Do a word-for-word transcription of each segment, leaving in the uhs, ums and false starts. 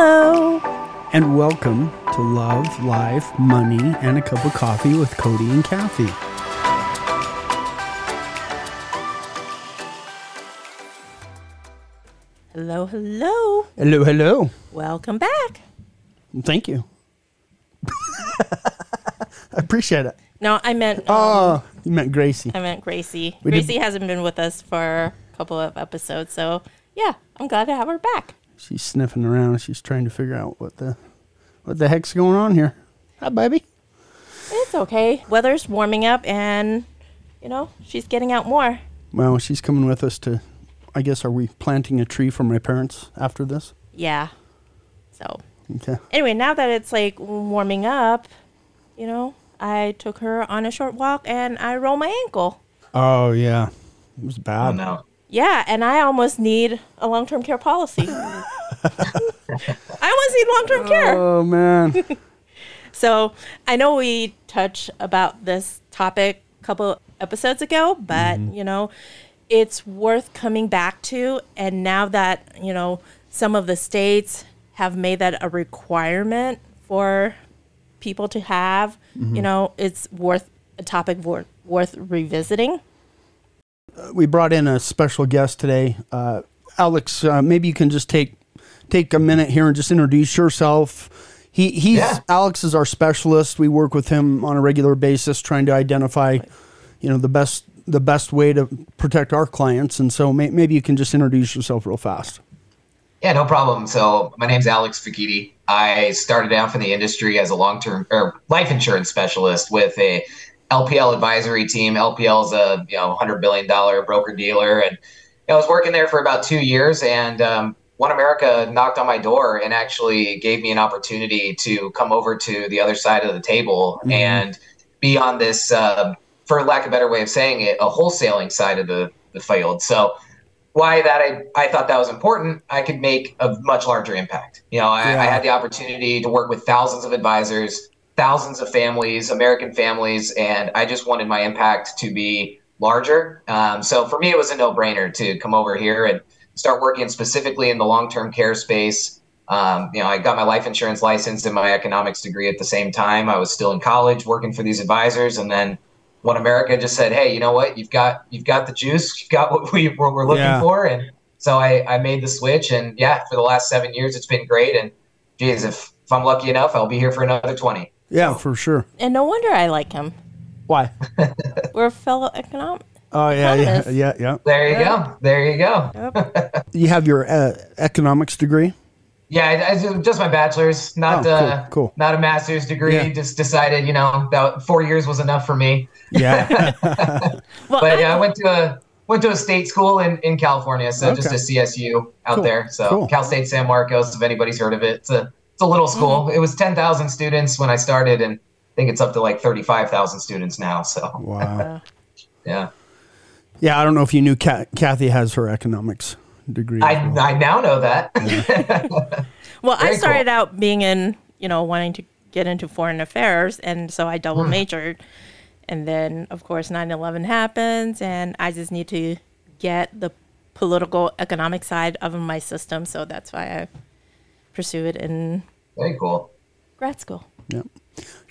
Hello. And welcome to Love, Life, Money, and a Cup of Coffee with Cody and Kathy. Hello, hello. Hello, hello. Welcome back. Thank you. I appreciate it. No, I meant... Um, oh, you meant Gracie. I meant Gracie. We Gracie did... hasn't been with us for a couple of episodes, so yeah, I'm glad to have her back. She's sniffing around. And she's trying to figure out what the what the heck's going on here. Hi, baby. It's okay. Weather's warming up, and, you know, she's getting out more. Well, she's coming with us to, I guess, are we planting a tree for my parents after this? Yeah. So. Okay. Anyway, now that it's, like, warming up, you know, I took her on a short walk, and I rolled my ankle. Oh, yeah. It was bad. Oh, no. Yeah, and I almost need a long-term care policy. I almost need long-term care. Oh, man. So I know we touched about this topic a couple episodes ago, but, mm-hmm. you know, it's worth coming back to. And now that, you know, some of the states have made that a requirement for people to have, mm-hmm. you know, it's worth a topic worth, worth revisiting. We brought in a special guest today. Uh, Alex, uh, maybe you can just take take a minute here and just introduce yourself. He he's yeah. Alex is our specialist. We work with him on a regular basis trying to identify, you know, the best the best way to protect our clients. And so may, maybe you can just introduce yourself real fast. Yeah, no problem. So my name's Alex Fekete. I started out in the industry as a long-term or life insurance specialist with a L P L advisory team. L P L is a you know one hundred billion dollars broker dealer, and I was working there for about two years. And um, One America knocked on my door and actually gave me an opportunity to come over to the other side of the table mm-hmm. and be on this, uh, for lack of a better way of saying it, a wholesaling side of the, the field. So why that I, I thought that was important, I could make a much larger impact. You know, I, yeah. I had the opportunity to work with thousands of advisors, thousands of families, American families, and I just wanted my impact to be larger. Um, so for me, it was a no-brainer to come over here and start working specifically in the long-term care space. Um, you know, I got my life insurance license and my economics degree at the same time. I was still in college working for these advisors, and then One America just said, "Hey, you know what? You've got you've got the juice. You've got what we what we're looking yeah. for." And so I, I made the switch, and yeah, for the last seven years, it's been great. And geez, if if I'm lucky enough, I'll be here for another twenty. Yeah, for sure. And no wonder I like him. Why? We're fellow economic. Oh, yeah, yeah, yeah, yeah. There you yeah. go. There you go. Yep. You have your uh, economics degree? Yeah, I, I, just my bachelor's, not oh, uh, cool, cool. not a master's degree. Yeah. Just decided, you know, that four years was enough for me. Yeah. Well, but yeah, I went to a went to a state school in, in California, so okay. just a C S U out cool. there. So cool. Cal State San Marcos, if anybody's heard of it. It's a It's a little school. Mm-hmm. It was ten thousand students when I started, and I think it's up to like thirty-five thousand students now. So, wow. yeah. Yeah, I don't know if you knew Kat, Kathy has her economics degree. I, well. I now know that. Yeah. Well, Very I started cool. out being in, you know, wanting to get into foreign affairs, and so I double mm. majored. And then, of course, nine eleven happens, and I just need to get the political economic side of my system, so that's why I pursue it in very cool grad school. Yeah,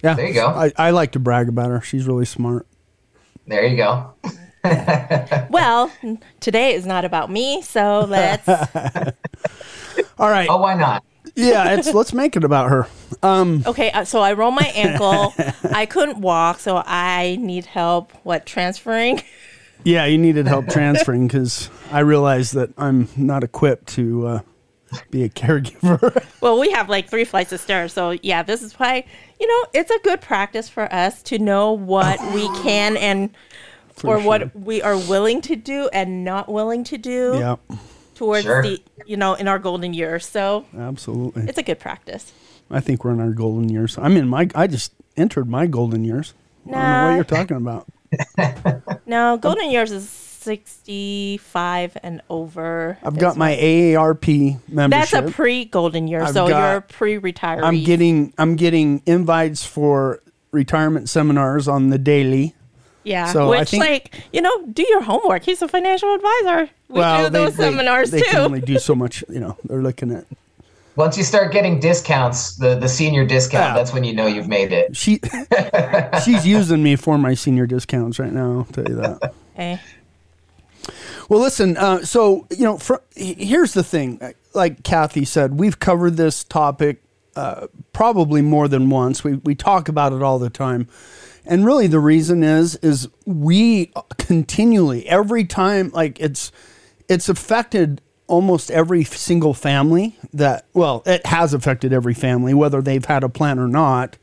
yeah. There you go. I, I like to brag about her. She's really smart. There you go. Well, today is not about me, so let's. All right. Oh, why not? Yeah, it's let's make it about her. Um, okay, so I rolled my ankle. I couldn't walk, so I need help. What transferring? Yeah, you needed help transferring because I realized that I'm not equipped to. Uh, Be a caregiver. Well, we have like three flights of stairs. So, yeah, this is why, you know, it's a good practice for us to know what we can and for or sure. what we are willing to do and not willing to do yeah. towards sure. the, you know, in our golden years. So, absolutely. It's a good practice. I think we're in our golden years. I'm in my, I just entered my golden years. Nah. I don't know what you're talking about. No, golden I'm, years is. sixty-five and over. I've got my A A R P membership. That's a pre-golden year, I've so got, you're a pre-retiree. I'm getting I'm getting invites for retirement seminars on the daily. Yeah, so which I think, like, you know, do your homework. He's a financial advisor. We well, do those they, seminars they, they too. They can only do so much, you know, they're looking at Once you start getting discounts, the, the senior discount, yeah. that's when you know you've made it. She She's using me for my senior discounts right now, I'll tell you that. Okay. Well, listen, uh, so, you know, for, here's the thing. Like Kathy said, we've covered this topic uh, probably more than once. We, we talk about it all the time. And really the reason is, is we continually, every time, like it's it's affected almost every single family that, well, it has affected every family, whether they've had a plan or not.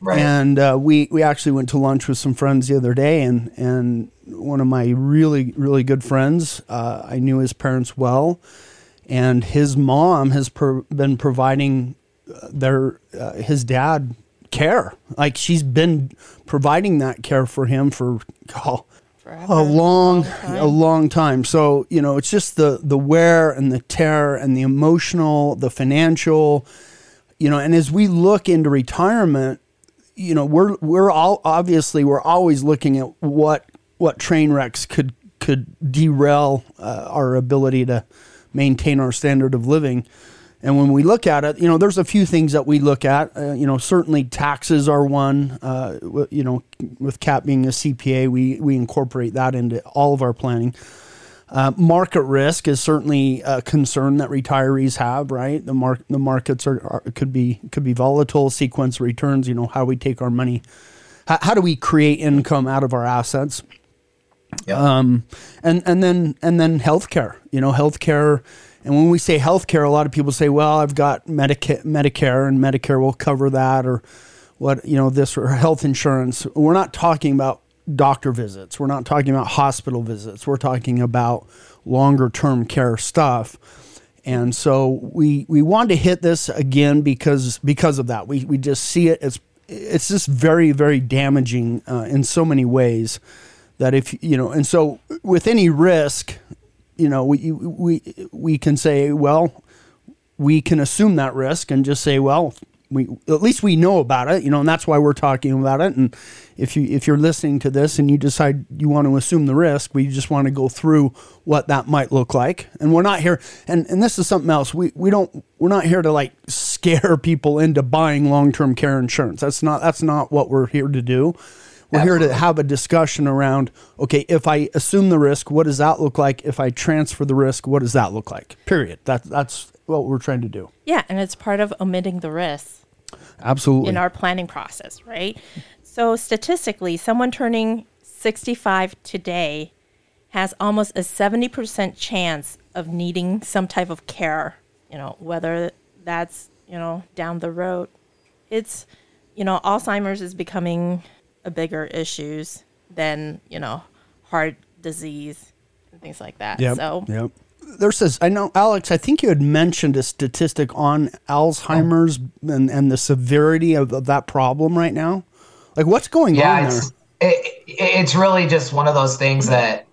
Right. And uh, we, we actually went to lunch with some friends the other day, and, and one of my really, really good friends, uh, I knew his parents well, and his mom has pro- been providing their, uh, his dad care. Like she's been providing that care for him for, oh, Forever. A long, a long time. So, you know, it's just the, the wear and the tear and the emotional, the financial, you know, and as we look into retirement, you know, we're, we're all, obviously we're always looking at what, what train wrecks could, could derail uh, our ability to maintain our standard of living. And when we look at it, you know, there's a few things that we look at. Uh, you know, certainly taxes are one. Uh, w- you know, with Kat being a C P A, we we incorporate that into all of our planning. Uh, market risk is certainly a concern that retirees have, right? The mark the markets are, are could be could be volatile. Sequence returns. You know, how we take our money. How, how do we create income out of our assets? Yeah. Um, and and then and then healthcare. You know, healthcare. And when we say healthcare, a lot of people say, well, I've got Medica- Medicare and Medicare will cover that, or what, you know, this, or health insurance. We're not talking about doctor visits. We're not talking about hospital visits. We're talking about longer term care stuff. And so we, we wanted to hit this again because, because of that, we, we just see it as, it's just very, very damaging uh, in so many ways that if, you know, and so with any risk, you know, we we we can say, well, we can assume that risk and just say, well, we at least we know about it, you know, and that's why we're talking about it. And if you if you're listening to this and you decide you want to assume the risk, we just want to go through what that might look like. And we're not here, and, and this is something else. We we don't we're not here to like scare people into buying long-term care insurance. That's not that's not what we're here to do. We're here to have a discussion around, okay, if I assume the risk, what does that look like? If I transfer the risk, what does that look like? Period. That, that's what we're trying to do. Yeah, and it's part of omitting the risk. Absolutely. In our planning process, right? So statistically, someone turning sixty-five today has almost a seventy percent chance of needing some type of care, you know, whether that's, you know, down the road. It's, you know, Alzheimer's is becoming a bigger issues than, you know, heart disease and things like that. Yep, so yep. There's this, I know, Alex, I think you had mentioned a statistic on Alzheimer's oh. and, and the severity of, of that problem right now. Like what's going yeah, on it's, there? It, it's really just one of those things that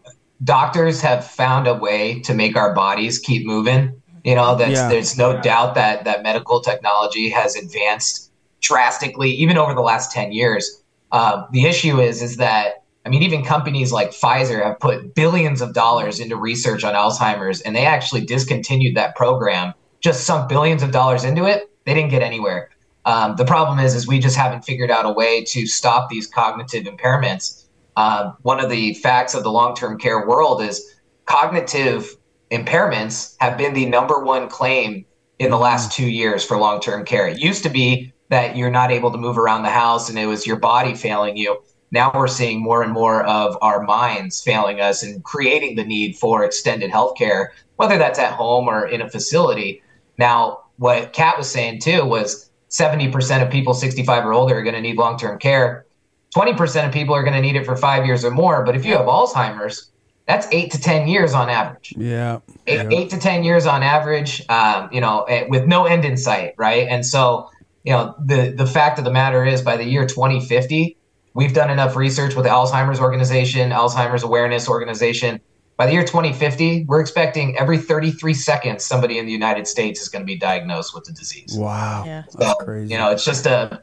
doctors have found a way to make our bodies keep moving. You know, that's, yeah. there's no yeah. doubt that, that medical technology has advanced drastically, even over the last ten years. Uh, the issue is, is that, I mean, even companies like Pfizer have put billions of dollars into research on Alzheimer's, and they actually discontinued that program, just sunk billions of dollars into it. They didn't get anywhere. Um, the problem is, is we just haven't figured out a way to stop these cognitive impairments. Uh, one of the facts of the long-term care world is cognitive impairments have been the number one claim in the last two years for long-term care. It used to be that you're not able to move around the house and it was your body failing you. Now we're seeing more and more of our minds failing us and creating the need for extended healthcare, whether that's at home or in a facility. Now, what Kat was saying too was seventy percent of people sixty-five or older are gonna need long-term care. twenty percent of people are gonna need it for five years or more, but if you have Alzheimer's, that's eight to ten years on average. Yeah. Eight, yeah. eight to ten years on average, um, you know, with no end in sight, right? And so, you know, the, the fact of the matter is by the year twenty fifty, we've done enough research with the Alzheimer's organization, Alzheimer's awareness organization. By the year twenty fifty, we're expecting every thirty-three seconds, somebody in the United States is going to be diagnosed with the disease. Wow. Yeah. So, that's crazy. You know, it's just a,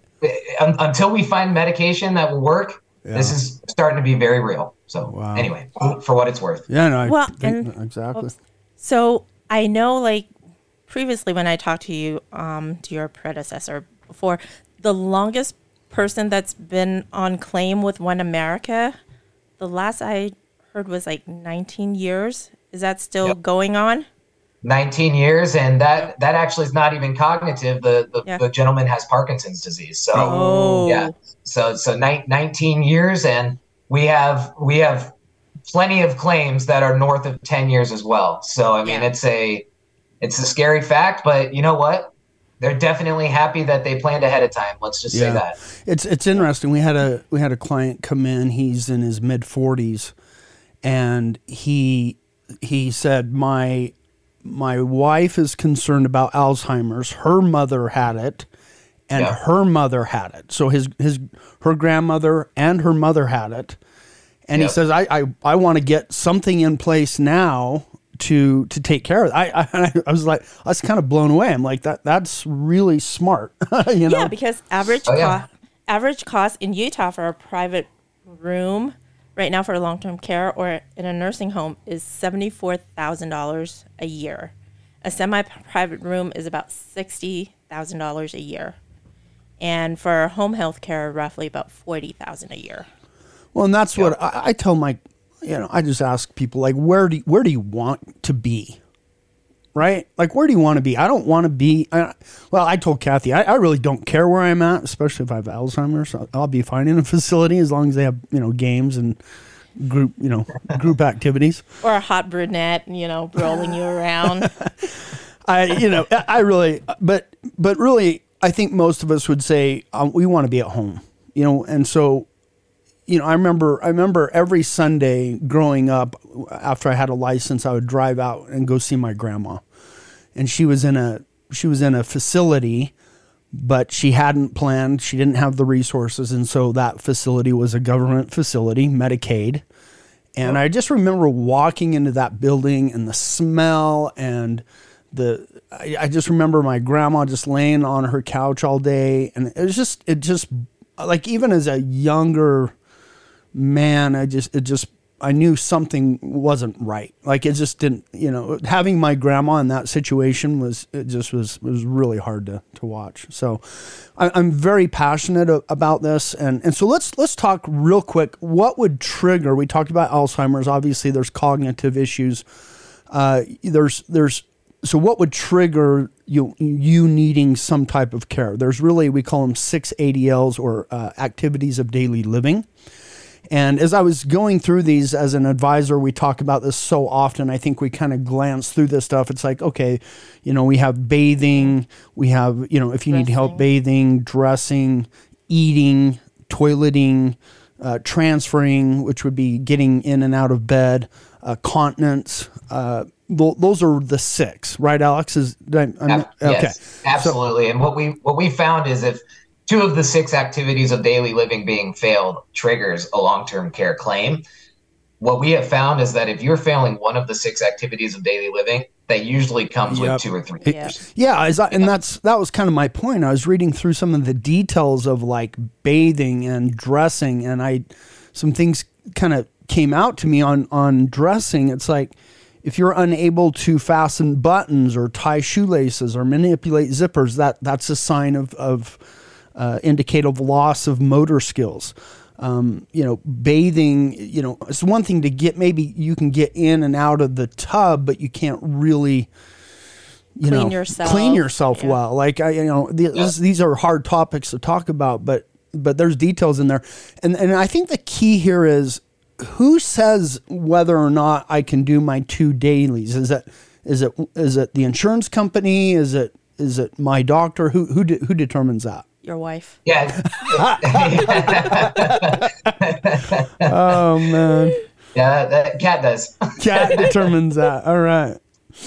un, until we find medication that will work, yeah. this is starting to be very real. So wow. anyway, for what it's worth. Yeah, no, I, well, and, exactly. So I know like previously when I talked to you, um, to your predecessor before, the longest person that's been on claim with One America, the last I heard was like nineteen years. Is that still yep. going on? nineteen years, and that, that actually is not even cognitive. The the, yeah. the gentleman has Parkinson's disease, so oh. yeah. So so ni- nineteen years, and we have we have plenty of claims that are north of ten years as well. So I mean, yeah. it's a it's a scary fact, but you know what? They're definitely happy that they planned ahead of time. Let's just yeah. say that. It's it's interesting. We had a we had a client come in. He's in his mid forties, and he he said my. My wife is concerned about Alzheimer's. Her mother had it, and yeah. her mother had it. So his his her grandmother and her mother had it. And yep. he says, I I, I want to get something in place now to to take care of it. I, I I was like, I was kind of blown away. I'm like, that that's really smart. you know? Yeah, because average oh, yeah. co- average cost in Utah for a private room right now for long-term care or in a nursing home is seventy-four thousand dollars a year. A semi-private room is about sixty thousand dollars a year. And for home health care, roughly about forty thousand dollars a year. Well, and that's yeah. what I, I tell my, you know, I just ask people, like, where do you, where do you want to be? Right? Like, where do you want to be? I don't want to be, I, well, I told Kathy, I, I really don't care where I'm at, especially if I have Alzheimer's. I'll, I'll be fine in a facility as long as they have, you know, games and group, you know, group activities. Or a hot brunette, you know, rolling you around. I, you know, I really, but, but really, I think most of us would say um, we want to be at home, you know, and so, you know, I remember I remember every Sunday growing up after I had a license, I would drive out and go see my grandma. And she was in a she was in a facility, but she hadn't planned. She didn't have the resources. And so that facility was a government facility, Medicaid. And I just remember walking into that building and the smell and the I, I just remember my grandma just laying on her couch all day. And it was just it just like even as a younger man, I just it just. I knew something wasn't right. Like it just didn't, you know, having my grandma in that situation was, it just was, was really hard to, to watch. So I, I'm very passionate about this. And, and so let's, let's talk real quick. What would trigger, we talked about Alzheimer's, obviously there's cognitive issues. Uh, there's, there's, so what would trigger you, you needing some type of care? There's really, we call them six A D Ls or uh, activities of daily living. And as I was going through these as an advisor, we talk about this so often. I think we kind of glance through this stuff. It's like, okay, you know, we have bathing, we have, you know, if you dressing. need help bathing, dressing, eating, toileting, uh, transferring, which would be getting in and out of bed, uh, continence. Uh, th- those are the six, right, Alex? Is I'm, I'm, yes, okay. absolutely. So, and what we what we found is if two of the six activities of daily living being failed triggers a long-term care claim. What we have found is that if you're failing one of the six activities of daily living, that usually comes yep. with two or three it, years. Yeah, is that, and that's that was kind of my point. I was reading through some of the details of like bathing and dressing, and I some things kind of came out to me on on dressing. It's like, if you're unable to fasten buttons or tie shoelaces or manipulate zippers, that that's a sign of of Uh, indicative loss of motor skills. Um, you know, bathing, you know, it's one thing to get, maybe you can get in and out of the tub, but you can't really, you clean know, yourself. clean yourself yeah. well. Like, I, you know, these, yeah. these are hard topics to talk about, but, but there's details in there. And, and I think the key here is who says whether or not I can do my two dailies? Is that, is it, is it the insurance company? Is it, is it my doctor? Who, who, de- who determines that? Your wife. Yeah. Oh man. Yeah, that Cat does. Cat determines that. All right.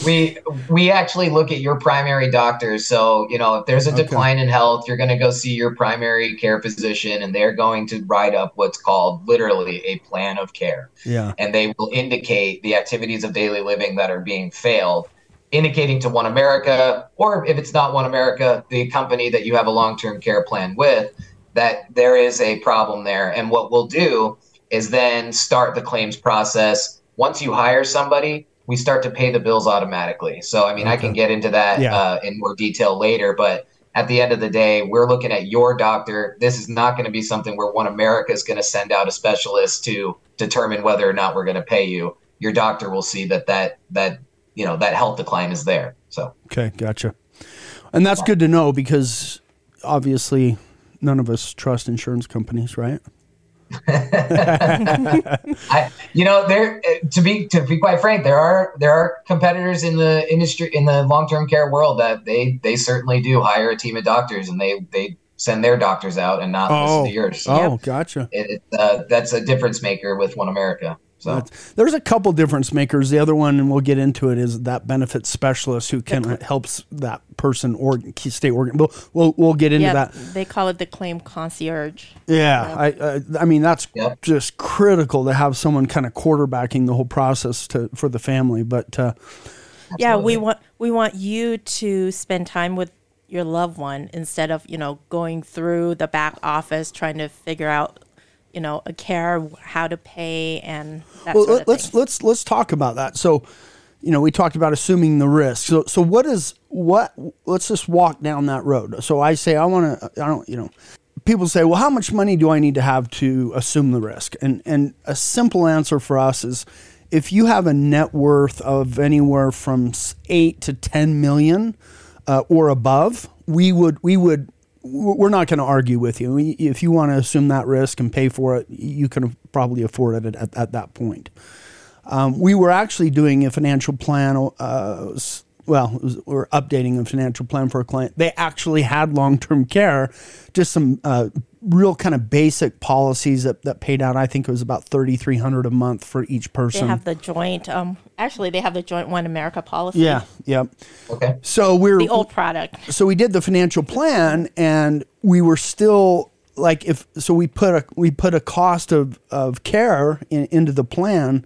We we actually look at your primary doctor. So, you know, if there's a okay. decline in health, you're gonna go see your primary care physician and they're going to write up what's called literally a plan of care. Yeah. And they will indicate the activities of daily living that are being failed, indicating to One America, or if it's not One America, the company that you have a long-term care plan with, that there is a problem there. And what we'll do is then start the claims process. Once you hire somebody, we start to pay the bills automatically. So, I mean, okay. I can get into that yeah. uh, in more detail later, but at the end of the day, we're looking at your doctor. This is not going to be something where One America is going to send out a specialist to determine whether or not we're going to pay you. Your doctor will see that that, that, you know, that health decline is there. So, okay. Gotcha. And that's good to know, because obviously none of us trust insurance companies, right? I, you know, there to be to be quite frank, there are there are competitors in the industry, in the long-term care world, that they they certainly do hire a team of doctors, and they they send their doctors out and not oh, listen to yours. So, oh, yeah, gotcha. It, it, uh, that's a difference maker with One America. So that's, there's a couple difference makers. The other one, and we'll get into it, is that benefit specialist who can helps that person or stay organ. We'll, we'll we'll get into yeah, that. They call it the claim concierge. Yeah, yeah. I, I I mean that's yeah. just critical to have someone kind of quarterbacking the whole process to for the family. But uh, yeah, we want we want you to spend time with your loved one instead of, you know, going through the back office trying to figure out, you know, a care, how to pay, and that well, sort of let's thing. let's let's talk about that. So, you know, we talked about assuming the risk. So, so what is what? Let's just walk down that road. So, I say I want to. I don't. You know, people say, well, how much money do I need to have to assume the risk? And and a simple answer for us is, if you have a net worth of anywhere from eight to ten million uh, or above, we would we would. we're not going to argue with you. If you want to assume that risk and pay for it, you can probably afford it at, at that point. Um, we were actually doing a financial plan. Uh, well, was, we were updating a financial plan for a client. They actually had long-term care, just some uh, real kind of basic policies that, that paid out. I think it was about thirty-three hundred dollars a month for each person. They have the joint. Um, actually, they have the joint One America policy. Yeah, yeah. Okay. So we're the old product. So we did the financial plan, and we were still like, if so, we put a we put a cost of of care in, into the plan,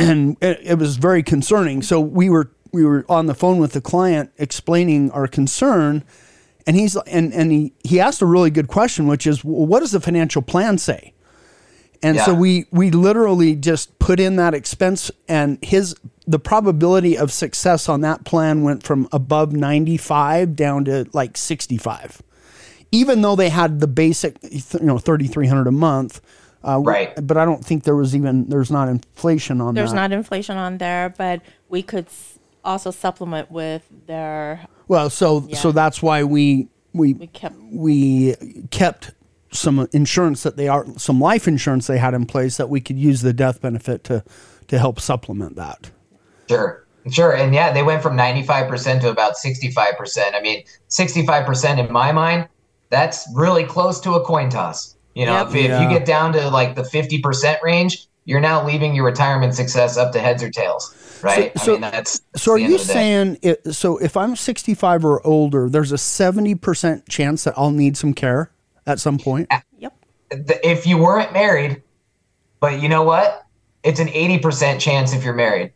and it, it was very concerning. So we were we were on the phone with the client explaining our concern. And he's and, and he, he asked a really good question, which is, well, what does the financial plan say? And yeah. so we we literally just put in that expense, and his the probability of success on that plan went from above ninety-five down to like sixty-five, even though they had the basic, you know, thirty-three hundred dollars a month. Uh, right. But I don't think there was even there's not inflation on there's that. There's not inflation on there, but we could also supplement with their. Well, so yeah. so that's why we we we kept. we kept some insurance that they are some life insurance they had in place that we could use the death benefit to to help supplement that. Sure, sure, and yeah, they went from ninety-five percent to about sixty-five percent. I mean, sixty-five percent in my mind, that's really close to a coin toss. You know, yep. if, yeah. if you get down to like the fifty percent range, you're now leaving your retirement success up to heads or tails, right? So, I mean, that's, that's so are you saying, it, so if I'm sixty-five or older, there's a seventy percent chance that I'll need some care at some point? Yep. If you weren't married, but you know what? It's an eighty percent chance if you're married.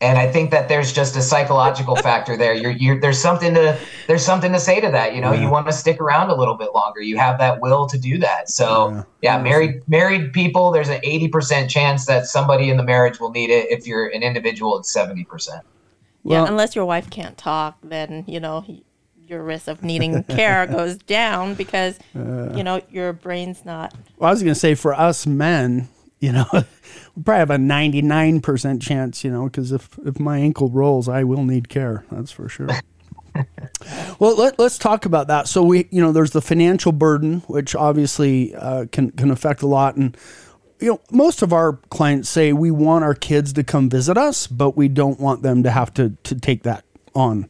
And I think that there's just a psychological factor there. You're, you're, there's something to there's something to say to that. You know, yeah. you want to stick around a little bit longer. You have that will to do that. So yeah, yeah married married people, there's an eighty percent chance that somebody in the marriage will need it. If you're an individual, it's seventy percent. Well, yeah, unless your wife can't talk, then you know your risk of needing care goes down because uh, you know your brain's not. Well, I was going to say for us men, you know, we probably have a ninety-nine percent chance, you know, because if, if my ankle rolls, I will need care. That's for sure. Well, let, let's talk about that. So we, you know, there's the financial burden, which obviously uh, can, can affect a lot. And, you know, most of our clients say we want our kids to come visit us, but we don't want them to have to, to take that on.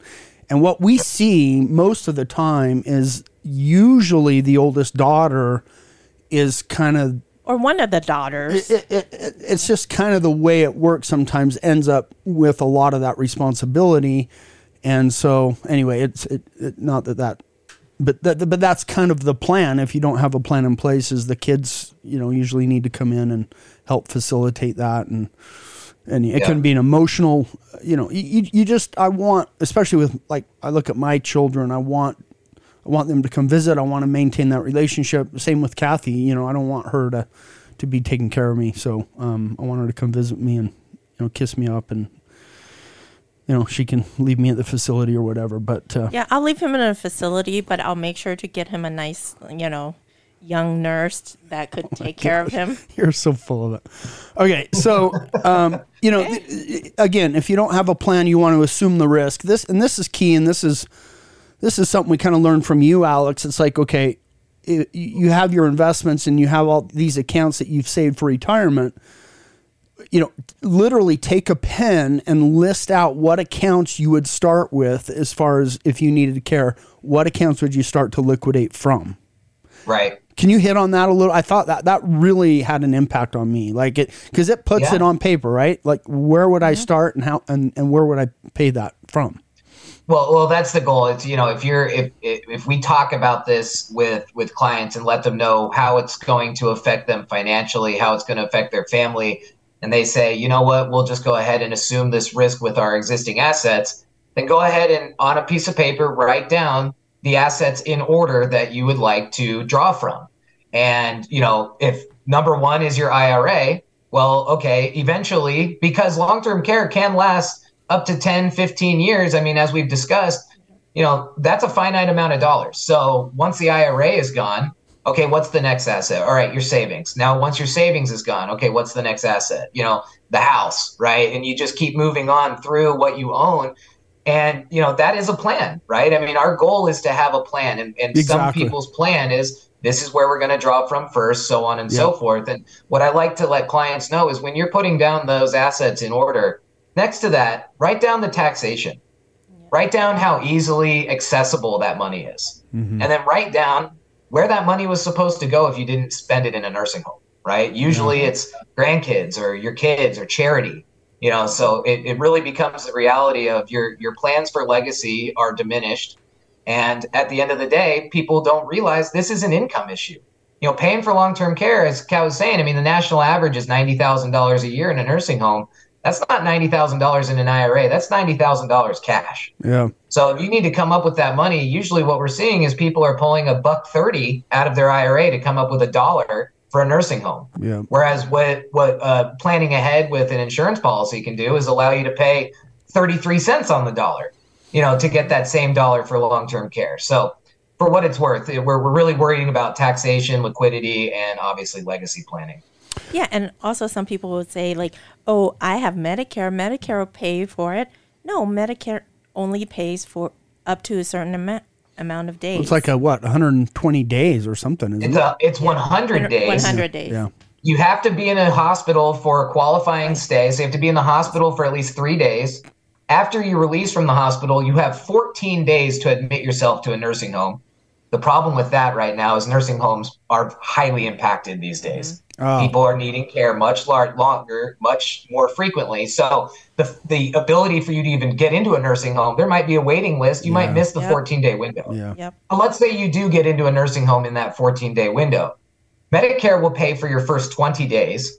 And what we see most of the time is usually the oldest daughter is kind of, or one of the daughters. It, it, it, it's just kind of the way it works sometimes, ends up with a lot of that responsibility. And so anyway, it's it, it, not that that, but that, but that's kind of the plan. If you don't have a plan in place, is the kids, you know, usually need to come in and help facilitate that. And, and it yeah. can be an emotional, you know, you, you just, I want, especially with like, I look at my children, I want, I want them to come visit. I want to maintain that relationship. Same with Kathy. You know, I don't want her to, to be taking care of me. So um, I want her to come visit me and, you know, kiss me up and you know, she can leave me at the facility or whatever. But uh, yeah, I'll leave him in a facility, but I'll make sure to get him a nice, you know, young nurse that could take oh care gosh. of him. You're so full of it. Okay, so um, you know, okay. th- again, if you don't have a plan, you want to assume the risk. This and this is key, and this is this is something we kind of learned from you, Alex. It's like, okay, it, you have your investments and you have all these accounts that you've saved for retirement. You know, literally take a pen and list out what accounts you would start with as far as if you needed care. What accounts would you start to liquidate from? Right. Can you hit on that a little? I thought that that really had an impact on me, like it, because it puts yeah. it on paper, right? Like, where would mm-hmm. I start and how and, and where would I pay that from? Well, well, that's the goal. It's, you know, if you're if if we talk about this with with clients and let them know how it's going to affect them financially, how it's going to affect their family, and they say, you know what, we'll just go ahead and assume this risk with our existing assets, then go ahead and on a piece of paper write down the assets in order that you would like to draw from. And, you know, if number one is your I R A, well, okay, eventually, because long-term care can last up to ten, fifteen years. I mean, as we've discussed, you know, that's a finite amount of dollars. So once the I R A is gone, okay, what's the next asset? All right, your savings. Now, once your savings is gone, okay, what's the next asset? You know, the house, right? And you just keep moving on through what you own. And, you know, that is a plan, right? I mean, our goal is to have a plan. And, and exactly. some people's plan is this is where we're going to draw from first, so on and yeah. so forth. And what I like to let clients know is when you're putting down those assets in order, next to that, write down the taxation. Yeah. Write down how easily accessible that money is. Mm-hmm. And then write down where that money was supposed to go if you didn't spend it in a nursing home, right? Usually mm-hmm. it's grandkids or your kids or charity. You know, so it, it really becomes the reality of your, your plans for legacy are diminished. And at the end of the day, people don't realize this is an income issue. You know, paying for long-term care, as Cal was saying, I mean, the national average is ninety thousand dollars a year in a nursing home. That's not ninety thousand dollars in an I R A. That's ninety thousand dollars cash. Yeah. So if you need to come up with that money, usually what we're seeing is people are pulling a buck thirty out of their I R A to come up with a dollar for a nursing home. Yeah. Whereas what what uh, planning ahead with an insurance policy can do is allow you to pay thirty-three cents on the dollar, you know, to get that same dollar for long-term care. So for what it's worth, we're we're really worrying about taxation, liquidity, and obviously legacy planning. Yeah, and also some people would say like, oh, I have Medicare. Medicare will pay for it. No, Medicare only pays for up to a certain amount. amount of days. It's like a what, one hundred twenty days or something, isn't it's it? A, it's yeah. one hundred days. one hundred days. Yeah. You have to be in a hospital for a qualifying right. stay, so you have to be in the hospital for at least three days. After you release from the hospital, you have fourteen days to admit yourself to a nursing home. The problem with that right now is nursing homes are highly impacted these days. Mm-hmm. Oh. People are needing care much lar- longer, much more frequently. So the the ability for you to even get into a nursing home, there might be a waiting list. You yeah. might miss the yep. fourteen-day window. Yeah. Yep. But let's say you do get into a nursing home in that fourteen-day window. Medicare will pay for your first twenty days.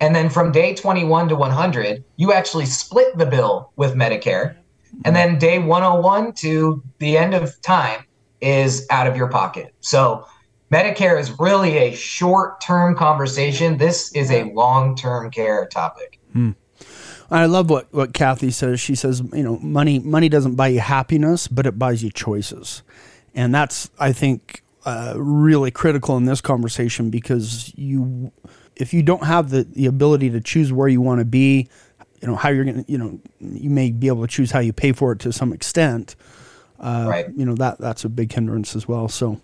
And then from day twenty-one to one hundred, you actually split the bill with Medicare. Mm-hmm. And then day one oh one to the end of time, is out of your pocket. So Medicare is really a short-term conversation. This is a long-term care topic. Hmm. I love what, what Kathy says. She says, you know, money money doesn't buy you happiness, but it buys you choices. And that's, I think, uh, really critical in this conversation because you, if you don't have the, the ability to choose where you want to be, you know, how you're going to, you know, you may be able to choose how you pay for it to some extent. Uh, right. You know, that that's a big hindrance as well. So,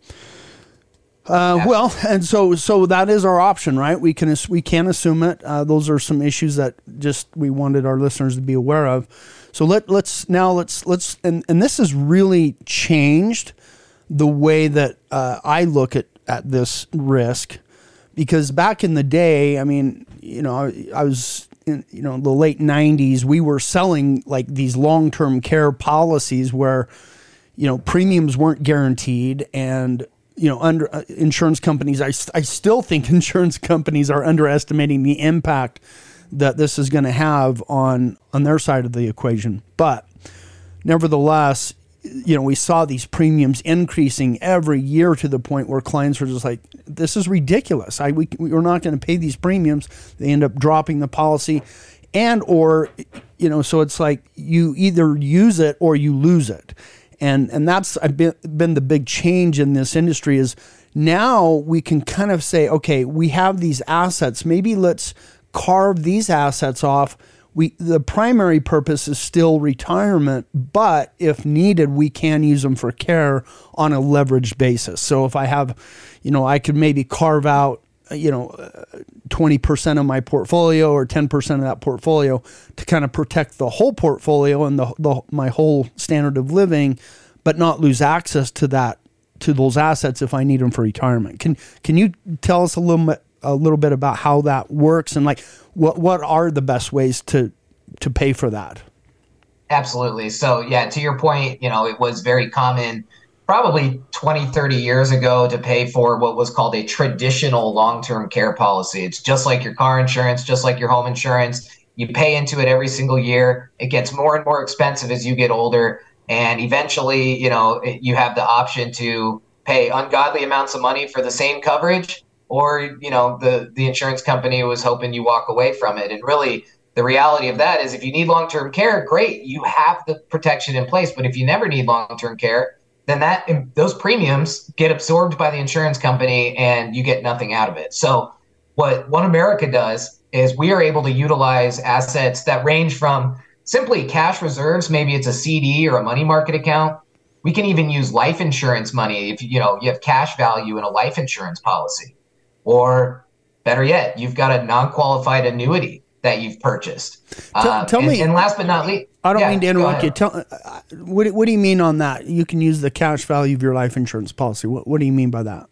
uh, well, and so so that is our option, right? We can we can assume it. Uh, those are some issues that just we wanted our listeners to be aware of. So let let's now let's let's and, and this has really changed the way that uh, I look at, at this risk, because back in the day, I mean, you know, I, I was. In, you know, the late nineties, we were selling like these long-term care policies where, you know, premiums weren't guaranteed, and you know, under uh, insurance companies. I I still think insurance companies are underestimating the impact that this is going to have on on their side of the equation. But nevertheless, you know, we saw these premiums increasing every year to the point where clients were just like, this is ridiculous. I, we, we're not going to pay these premiums. They end up dropping the policy and or you know, so it's like you either use it or you lose it. And and that's been, been the big change in this industry is now we can kind of say, okay, we have these assets. Maybe let's carve these assets off. We the primary purpose is still retirement, but if needed, we can use them for care on a leveraged basis. So if I have, you know, I could maybe carve out, you know, twenty percent of my portfolio or ten percent of that portfolio to kind of protect the whole portfolio and the, the my whole standard of living, but not lose access to that, to those assets if I need them for retirement. Can can you tell us a little bit, a little bit about how that works and like what what are the best ways to to pay for that? Absolutely. So yeah, to your point, you know, it was very common probably twenty, thirty years ago to pay for what was called a traditional long-term care policy. It's just like your car insurance, just like your home insurance. You pay into it every single year. It gets more and more expensive as you get older. And eventually, you know, you have the option to pay ungodly amounts of money for the same coverage, or, you know, the, the insurance company was hoping you walk away from it. And really, the reality of that is if you need long-term care, great, you have the protection in place. But if you never need long-term care, then that those premiums get absorbed by the insurance company and you get nothing out of it. So what One America does is we are able to utilize assets that range from simply cash reserves, maybe it's a C D or a money market account. We can even use life insurance money if you know you have cash value in a life insurance policy. Or better yet, you've got a non-qualified annuity that you've purchased. Tell, um, tell and, me, and last but not least, I don't yeah, mean to interrupt you. Tell, uh, what, what do you mean on that? You can use the cash value of your life insurance policy. What, what do you mean by that?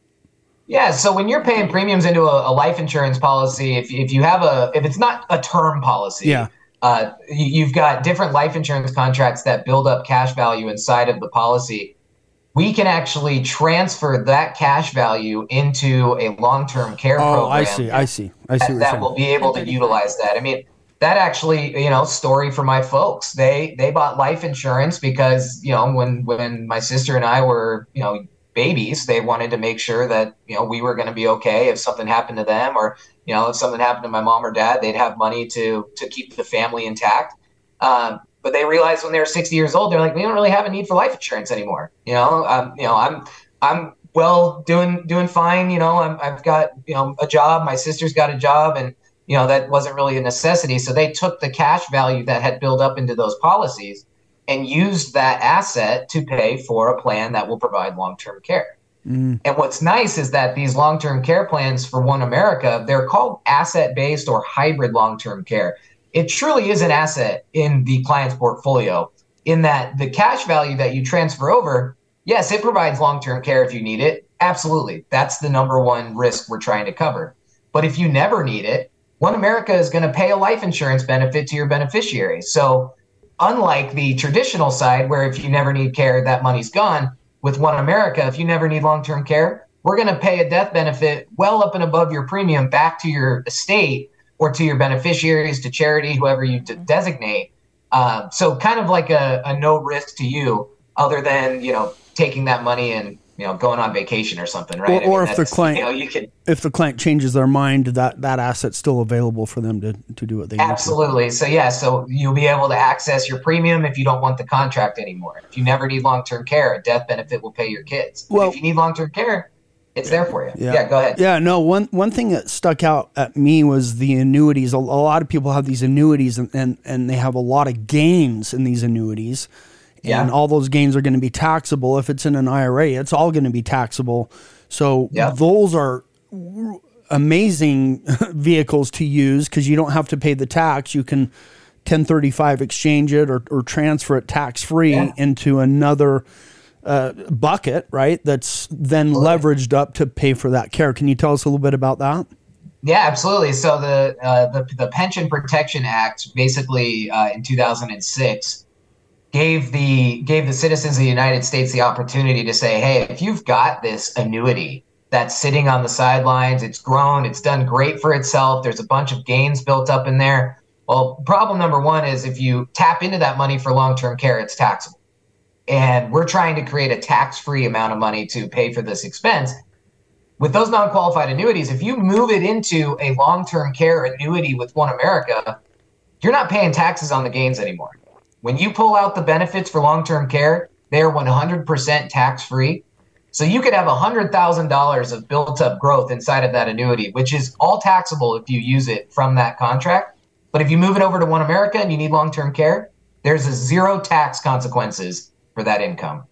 Yeah, so when you're paying premiums into a, a life insurance policy, if if you have a if it's not a term policy, yeah, uh, you've got different life insurance contracts that build up cash value inside of the policy. We can actually transfer that cash value into a long-term care oh, program. Oh, I see, I see, I see. That, that will be able to utilize that. I mean, that actually, you know, story for my folks. They they bought life insurance because, you know, when when my sister and I were, you know, babies, they wanted to make sure that, you know, we were going to be okay if something happened to them, or, you know, if something happened to my mom or dad, they'd have money to to keep the family intact. Um, But they realized when they were sixty years old, they're like, we don't really have a need for life insurance anymore. You know, um, you know, I'm, I'm well doing, doing fine. You know, I'm, I've got, you know, a job. My sister's got a job, and you know that wasn't really a necessity. So they took the cash value that had built up into those policies and used that asset to pay for a plan that will provide long-term care. Mm. And what's nice is that these long-term care plans for One America, they're called asset-based or hybrid long-term care. It truly is an asset in the client's portfolio in that the cash value that you transfer over, yes, it provides long-term care if you need it. Absolutely. That's the number one risk we're trying to cover. But if you never need it, One America is going to pay a life insurance benefit to your beneficiary. So unlike the traditional side where if you never need care, that money's gone, with One America, if you never need long-term care, we're going to pay a death benefit well up and above your premium back to your estate or to your beneficiaries, to charity, whoever you de- designate. Um, so kind of like a, a no risk to you other than, you know, taking that money and, you know, going on vacation or something, right? Or, or I mean, if the client, you know, you can, if the client changes their mind, that, that asset's still available for them to, to do what they absolutely need to. So yeah, so you'll be able to access your premium if you don't want the contract anymore. If you never need long-term care, a death benefit will pay your kids. Well, if you need long-term care, it's there for you. Yeah. yeah, go ahead. Yeah, no, one one thing that stuck out at me was the annuities. A, a lot of people have these annuities, and, and, and they have a lot of gains in these annuities. Yeah. And all those gains are going to be taxable. If it's in an I R A, it's all going to be taxable. So yeah. those are amazing vehicles to use because you don't have to pay the tax. You can ten thirty-five exchange it or, or transfer it tax-free yeah. into another Uh, bucket, right? That's then leveraged up to pay for that care. Can you tell us a little bit about that? Yeah, absolutely. So the uh, the, the Pension Protection Act, basically uh, in two thousand six, gave the gave the citizens of the United States the opportunity to say, hey, if you've got this annuity that's sitting on the sidelines, it's grown, it's done great for itself, there's a bunch of gains built up in there. Well, problem number one is if you tap into that money for long-term care, it's taxable. And we're trying to create a tax-free amount of money to pay for this expense. With those non-qualified annuities, if you move it into a long-term care annuity with One America, you're not paying taxes on the gains anymore. When you pull out the benefits for long-term care, they are one hundred percent tax-free. So you could have one hundred thousand dollars of built-up growth inside of that annuity, which is all taxable if you use it from that contract. But if you move it over to One America and you need long-term care, there's a zero tax consequences for that income.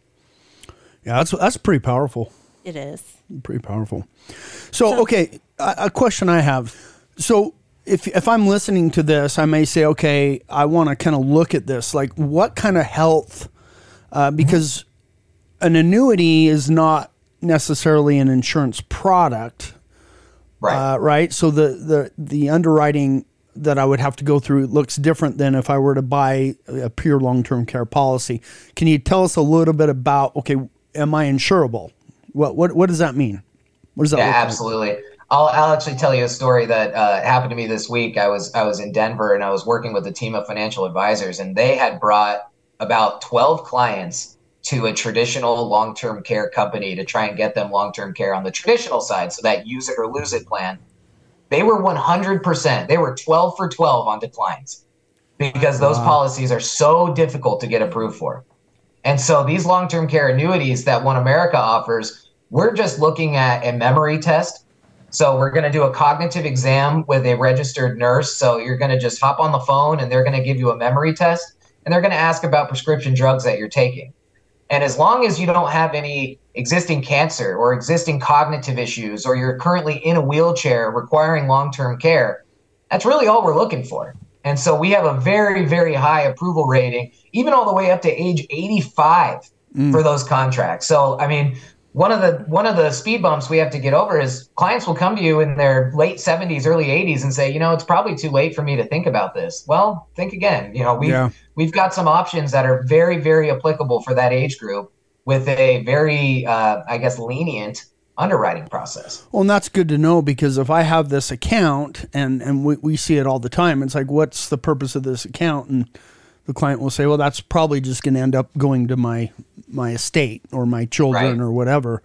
Yeah, that's that's pretty powerful. It is. Pretty powerful. So, okay, a question I have. So if if I'm listening to this, I may say, okay, I want to kind of look at this. Like, what kind of health? Uh, because an annuity is not necessarily an insurance product, right? Uh, right. So the, the, the underwriting that I would have to go through looks different than if I were to buy a pure long-term care policy. Can you tell us a little bit about, okay, am I insurable? What what what does that mean? What does that yeah, look like? Absolutely. I'll I'll actually tell you a story that uh, happened to me this week. I was I was in Denver and I was working with a team of financial advisors, and they had brought about twelve clients to a traditional long-term care company to try and get them long-term care on the traditional side, so that use it or lose it plan. They were one hundred percent. They were twelve for twelve on declines because those wow. policies are so difficult to get approved for. And so these long-term care annuities that One America offers, we're just looking at a memory test. So we're going to do a cognitive exam with a registered nurse. So you're going to just hop on the phone and they're going to give you a memory test and they're going to ask about prescription drugs that you're taking. And as long as you don't have any existing cancer or existing cognitive issues, or you're currently in a wheelchair requiring long-term care, that's really all we're looking for. And so we have a very, very high approval rating, even all the way up to age eighty-five mm. for those contracts. So, I mean, one of the one of the speed bumps we have to get over is clients will come to you in their late seventies, early eighties and say, you know, it's probably too late for me to think about this. Well, think again. You know, we've, yeah. we've got some options that are very, very applicable for that age group with a very, uh, I guess, lenient underwriting process. Well, and that's good to know, because if I have this account and, and we, we see it all the time, it's like, what's the purpose of this account? And the client will say, well, that's probably just going to end up going to my, my estate or my children right. or whatever.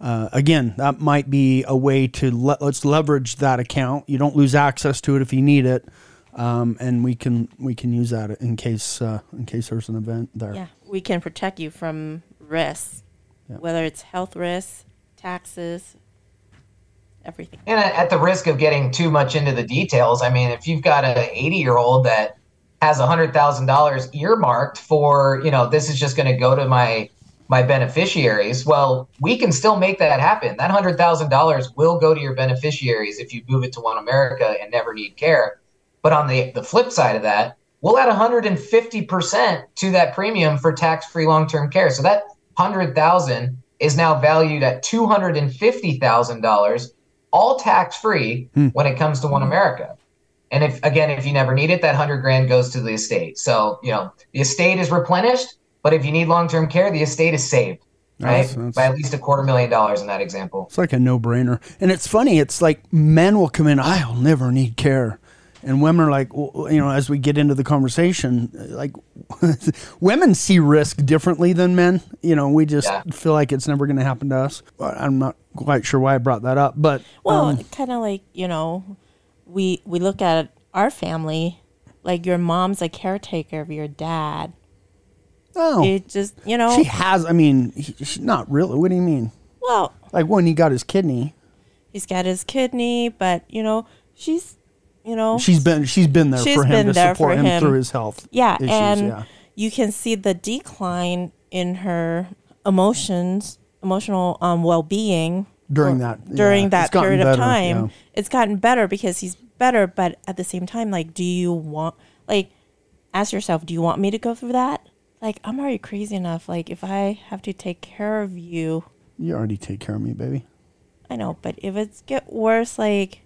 Uh, again, that might be a way to le- let's leverage that account. You don't lose access to it if you need it. Um, and we can, we can use that in case, uh, in case there's an event there. Yeah. We can protect you from risks, yeah. whether it's health risks, taxes, everything. And at the risk of getting too much into the details, I mean, if you've got an eighty-year-old that has one hundred thousand dollars earmarked for, you know, this is just going to go to my my beneficiaries, well, we can still make that happen. That one hundred thousand dollars will go to your beneficiaries if you move it to One America and never need care. But on the, the flip side of that, we'll add one hundred fifty percent to that premium for tax-free long-term care. So that one hundred thousand dollars is now valued at two hundred fifty thousand dollars, all tax-free mm. when it comes to One America. And if, again, if you never need it, that hundred grand goes to the estate. So, you know, the estate is replenished, but if you need long-term care, the estate is saved, right? That's, that's, By at least a quarter million dollars in that example. It's like a no-brainer. And it's funny, it's like men will come in, I'll never need care. And women are like, well, you know, as we get into the conversation, like women see risk differently than men. You know, we just yeah. feel like it's never going to happen to us. I'm not quite sure why I brought that up, but. Well, um, kind of like, you know, we, we look at our family, like your mom's a caretaker of your dad. Oh. It just, you know. She has, I mean, he, she's not really. What do you mean? Well. Like when he got his kidney. He's got his kidney, but, you know, she's. You know, she's been she's been there she's for him to support him. him through his health yeah, issues. And yeah. you can see the decline in her emotions, emotional um, well-being during well, that during yeah. that period better, of time. Yeah. It's gotten better because he's better, but at the same time, like, do you want? Like, ask yourself, do you want me to go through that? Like, I'm already crazy enough. Like, if I have to take care of you, you already take care of me, baby. I know, but if it's get worse, like.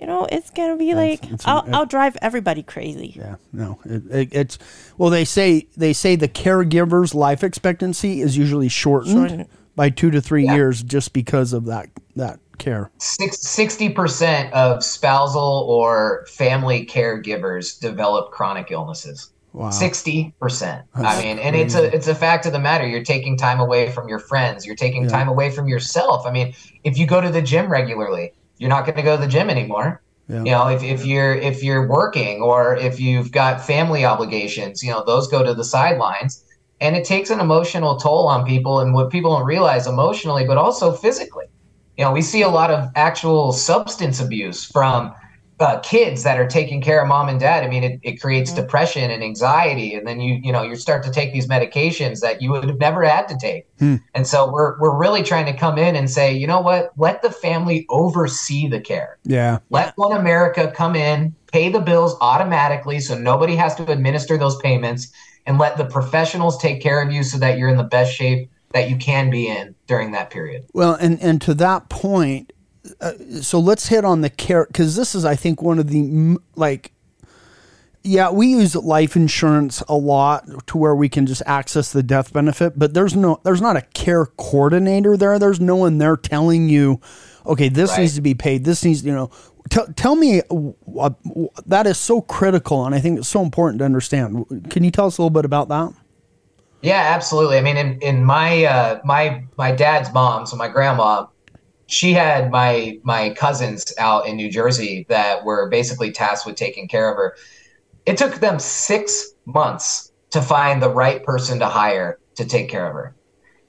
You know, it's going to be like, it's, it's an, I'll, it, I'll drive everybody crazy. Yeah, no, it, it, it's, well, they say, they say the caregiver's life expectancy is usually shortened mm-hmm. by two to three yeah. years just because of that, that care. Six, sixty percent of spousal or family caregivers develop chronic illnesses. Wow. sixty percent. That's I mean, crazy. And it's a, it's a fact of the matter. You're taking time away from your friends. You're taking yeah. time away from yourself. I mean, if you go to the gym regularly, you're not going to go to the gym anymore. Yeah. You know, if, if you're if you're working or if you've got family obligations, you know, those go to the sidelines. And it takes an emotional toll on people, and what people don't realize emotionally, but also physically. You know, we see a lot of actual substance abuse from uh, kids that are taking care of mom and dad. I mean, it, it creates mm-hmm. depression and anxiety, and then you you know you start to take these medications that you would have never had to take. Mm. And so we're we're really trying to come in and say, you know what, let the family oversee the care. Yeah, let One America come in, pay the bills automatically, so nobody has to administer those payments. And let the professionals take care of you so that you're in the best shape that you can be in during that period. Well, and, and to that point, uh, so let's hit on the care, because this is, I think, one of the, like, yeah, we use life insurance a lot to where we can just access the death benefit, but there's no, there's not a care coordinator there. There's no one there telling you, okay, this right. needs to be paid. This needs, you know, Tell, tell me, uh, that is so critical, and I think it's so important to understand. Can you tell us a little bit about that? Yeah, absolutely. I mean, in, in my uh, my my dad's mom, so my grandma, she had my my cousins out in New Jersey that were basically tasked with taking care of her. It took them six months to find the right person to hire to take care of her.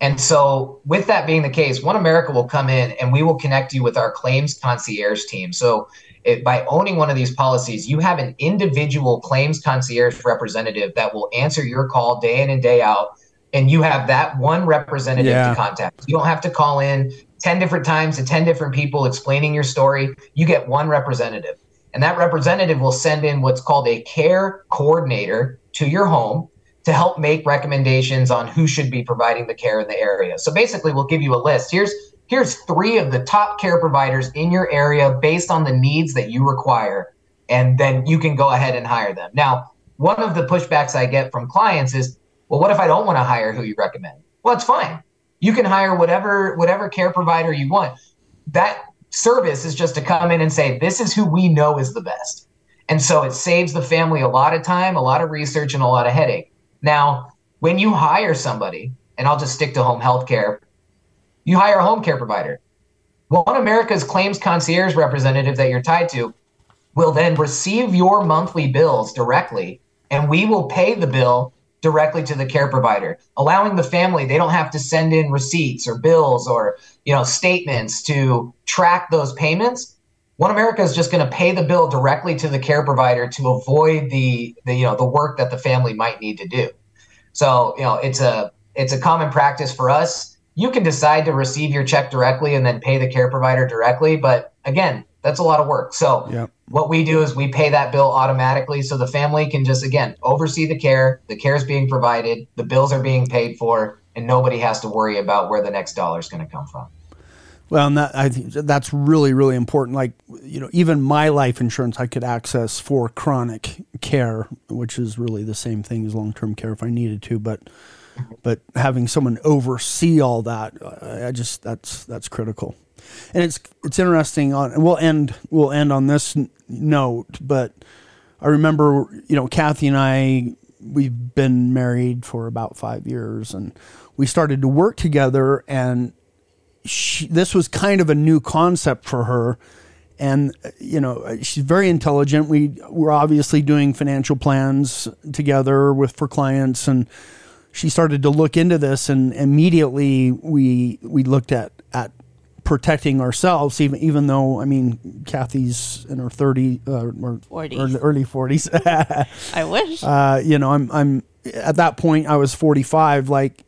And so with that being the case, One America will come in and we will connect you with our claims concierge team. So it, by owning one of these policies, you have an individual claims concierge representative that will answer your call day in and day out. And you have that one representative yeah. to contact. You don't have to call in ten different times to ten different people explaining your story. You get one representative. And that representative will send in what's called a care coordinator to your home to help make recommendations on who should be providing the care in the area. So basically, we'll give you a list. Here's here's three of the top care providers in your area based on the needs that you require, and then you can go ahead and hire them. Now, one of the pushbacks I get from clients is, well, what if I don't want to hire who you recommend? Well, it's fine. You can hire whatever whatever care provider you want. That service is just to come in and say, this is who we know is the best. And so it saves the family a lot of time, a lot of research, and a lot of headache. Now, when you hire somebody, and I'll just stick to home health care, you hire a home care provider. One America's claims concierge representative that you're tied to will then receive your monthly bills directly, and we will pay the bill directly to the care provider, allowing the family, they don't have to send in receipts or bills or, you know, statements to track those payments. One America is just going to pay the bill directly to the care provider to avoid the, the you know the work that the family might need to do. So you know it's a it's a common practice for us. You can decide to receive your check directly and then pay the care provider directly, but again, that's a lot of work. So yep. what we do is we pay that bill automatically, so the family can just again oversee the care. The care is being provided, the bills are being paid for, and nobody has to worry about where the next dollar is going to come from. Well, and that, I think that's really, really important. Like, you know, even my life insurance, I could access for chronic care, which is really the same thing as long-term care if I needed to. But, but having someone oversee all that, I just that's that's critical. And it's it's interesting. On and we'll end we'll end on this n- note. But I remember, you know, Kathy and I, we've been married for about five years, and we started to work together and. She, this was kind of a new concept for her, and you know she's very intelligent. We were obviously doing financial plans together with for clients, and she started to look into this. And immediately we we looked at at protecting ourselves, even even though I mean Kathy's in her thirties uh, or forties. early forties. I wish. Uh, you know, I'm I'm at that point I was forty-five. Like.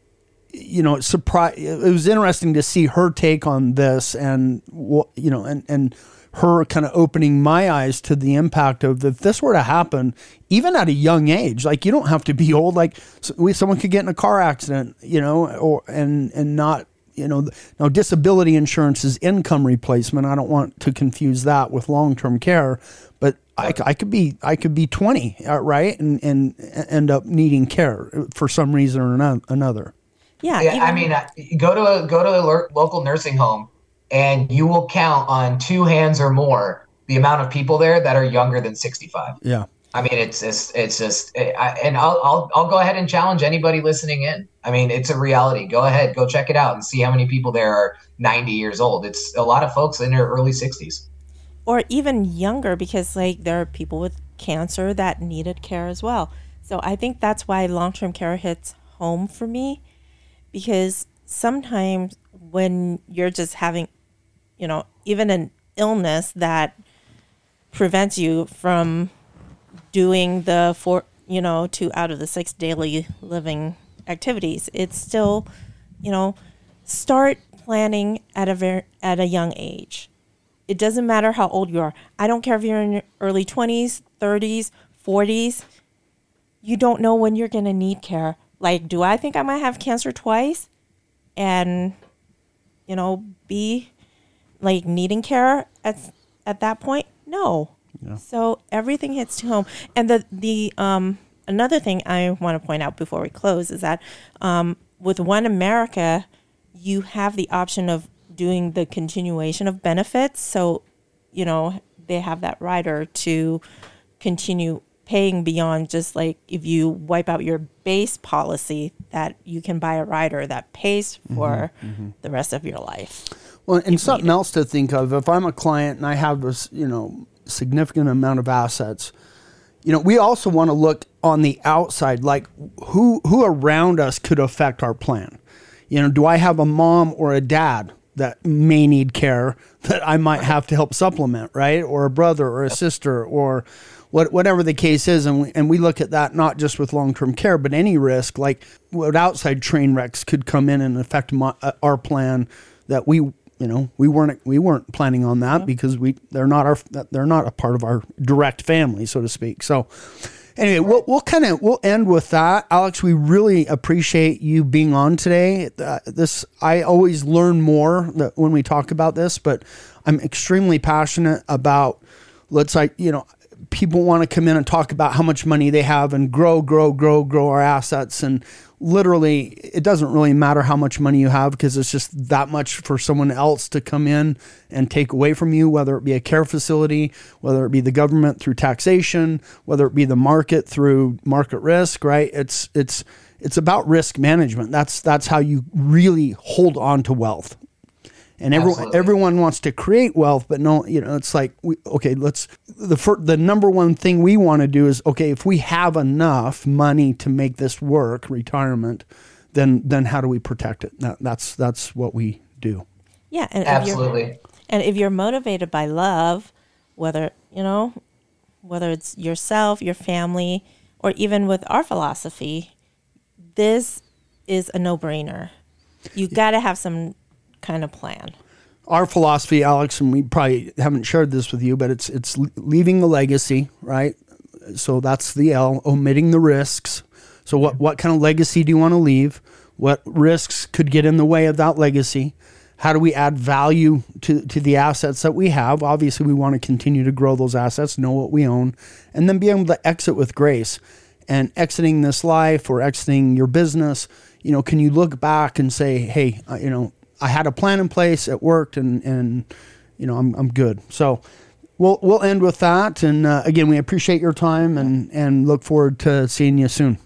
You know, it surprised, it was interesting to see her take on this and, you know, and, and her kind of opening my eyes to the impact of if this were to happen, even at a young age, like you don't have to be old, like we, someone could get in a car accident, you know, or, and, and not, you know, now disability insurance is income replacement. I don't want to confuse that with long-term care, but I, I could be, I could be twenty, right. And, and end up needing care for some reason or another. Yeah, yeah I mean, go to a, go to a local nursing home, and you will count on two hands or more the amount of people there that are younger than sixty-five. Yeah, I mean, it's it's it's just, it, I, and I'll I'll I'll go ahead and challenge anybody listening in. I mean, it's a reality. Go ahead, go check it out, and see how many people there are ninety years old. It's a lot of folks in their early sixties. or even younger, because like there are people with cancer that needed care as well. So I think that's why long-term care hits home for me, because sometimes when you're just having, you know, even an illness that prevents you from doing the four, you know, two out of the six daily living activities, it's still, you know, start planning at a very, at a young age. It doesn't matter how old you are. I don't care if you're in your early twenties, thirties, forties. You don't know when you're going to need care. Like, do I think I might have cancer twice and, you know, be like needing care at at that point? No. Yeah. So everything hits to home. And the, the um another thing I want to point out before we close is that um, with One America, you have the option of doing the continuation of benefits. So, you know, they have that rider to continue paying beyond just like if you wipe out your base policy, that you can buy a rider that pays for mm-hmm. the rest of your life. Well, and something else to think of, if I'm a client and I have this, you know, significant amount of assets, you know, we also want to look on the outside, like who who around us could affect our plan. You know, do I have a mom or a dad that may need care that I might have to help supplement, right? Or a brother or a sister or what, whatever the case is. And we, and we look at that not just with long-term care, but any risk, like what outside train wrecks could come in and affect my, uh, our plan that we, you know, we weren't we weren't planning on that yeah. because we they're not our they're not a part of our direct family, so to speak. So anyway, we'll we'll kind of we'll end with that. Alex, we really appreciate you being on today. Uh, this I always learn more that when we talk about this, but I'm extremely passionate about let's like, you know, people want to come in and talk about how much money they have and grow, grow, grow, grow our assets. And literally, it doesn't really matter how much money you have because it's just that much for someone else to come in and take away from you, whether it be a care facility, whether it be the government through taxation, whether it be the market through market risk, right? It's it's it's about risk management. That's that's how you really hold on to wealth. And everyone, everyone wants to create wealth, but no, you know, it's like, we, okay, let's, the fir- the number one thing we want to do is, okay, if we have enough money to make this work, retirement, then, then how do we protect it? That, that's, that's what we do. Yeah. And absolutely. If you're, and if you're motivated by love, whether, you know, whether it's yourself, your family, or even with our philosophy, this is a no-brainer. You got to have some kind of plan. Our philosophy, Alex, and we probably haven't shared this with you, but it's it's leaving a legacy, right? So that's the L, omitting the risks. So what what kind of legacy do you want to leave? What risks could get in the way of that legacy? How do we add value to, to the assets that we have? Obviously, we want to continue to grow those assets, know what we own, and then be able to exit with grace. And exiting this life or exiting your business, you know, can you look back and say, hey, uh, you know, I had a plan in place, it worked, and, and you know, I'm I'm good. So we'll we'll end with that. And uh, again, we appreciate your time and, and look forward to seeing you soon.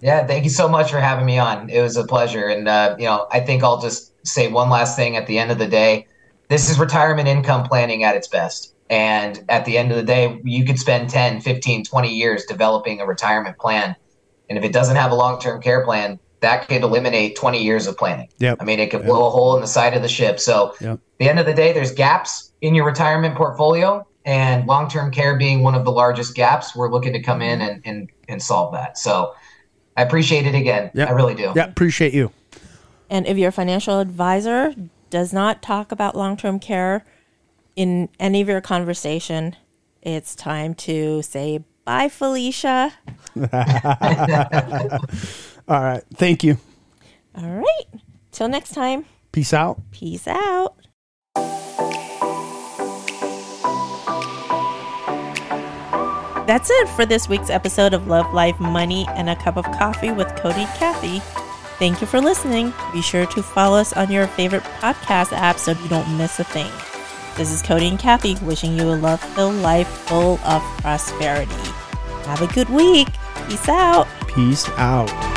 Yeah, thank you so much for having me on. It was a pleasure. And, uh, you know, I think I'll just say one last thing at the end of the day. This is retirement income planning at its best. And at the end of the day, you could spend ten, fifteen, twenty years developing a retirement plan. And if it doesn't have a long-term care plan, that could eliminate twenty years of planning. Yep. I mean, it could yep. blow a hole in the side of the ship. So yep. at the end of the day, there's gaps in your retirement portfolio, and long-term care being one of the largest gaps, we're looking to come in and and, and solve that. So I appreciate it again. Yep. I really do. Yeah, appreciate you. And if your financial advisor does not talk about long-term care in any of your conversation, it's time to say bye, Felicia. All right. Thank you. All right. Till next time. Peace out. Peace out. That's it for this week's episode of Love, Life, Money, and a Cup of Coffee with Cody Cathy. Thank you for listening. Be sure to follow us on your favorite podcast app so you don't miss a thing. This is Cody and Cathy wishing you a love-filled life full of prosperity. Have a good week. Peace out. Peace out.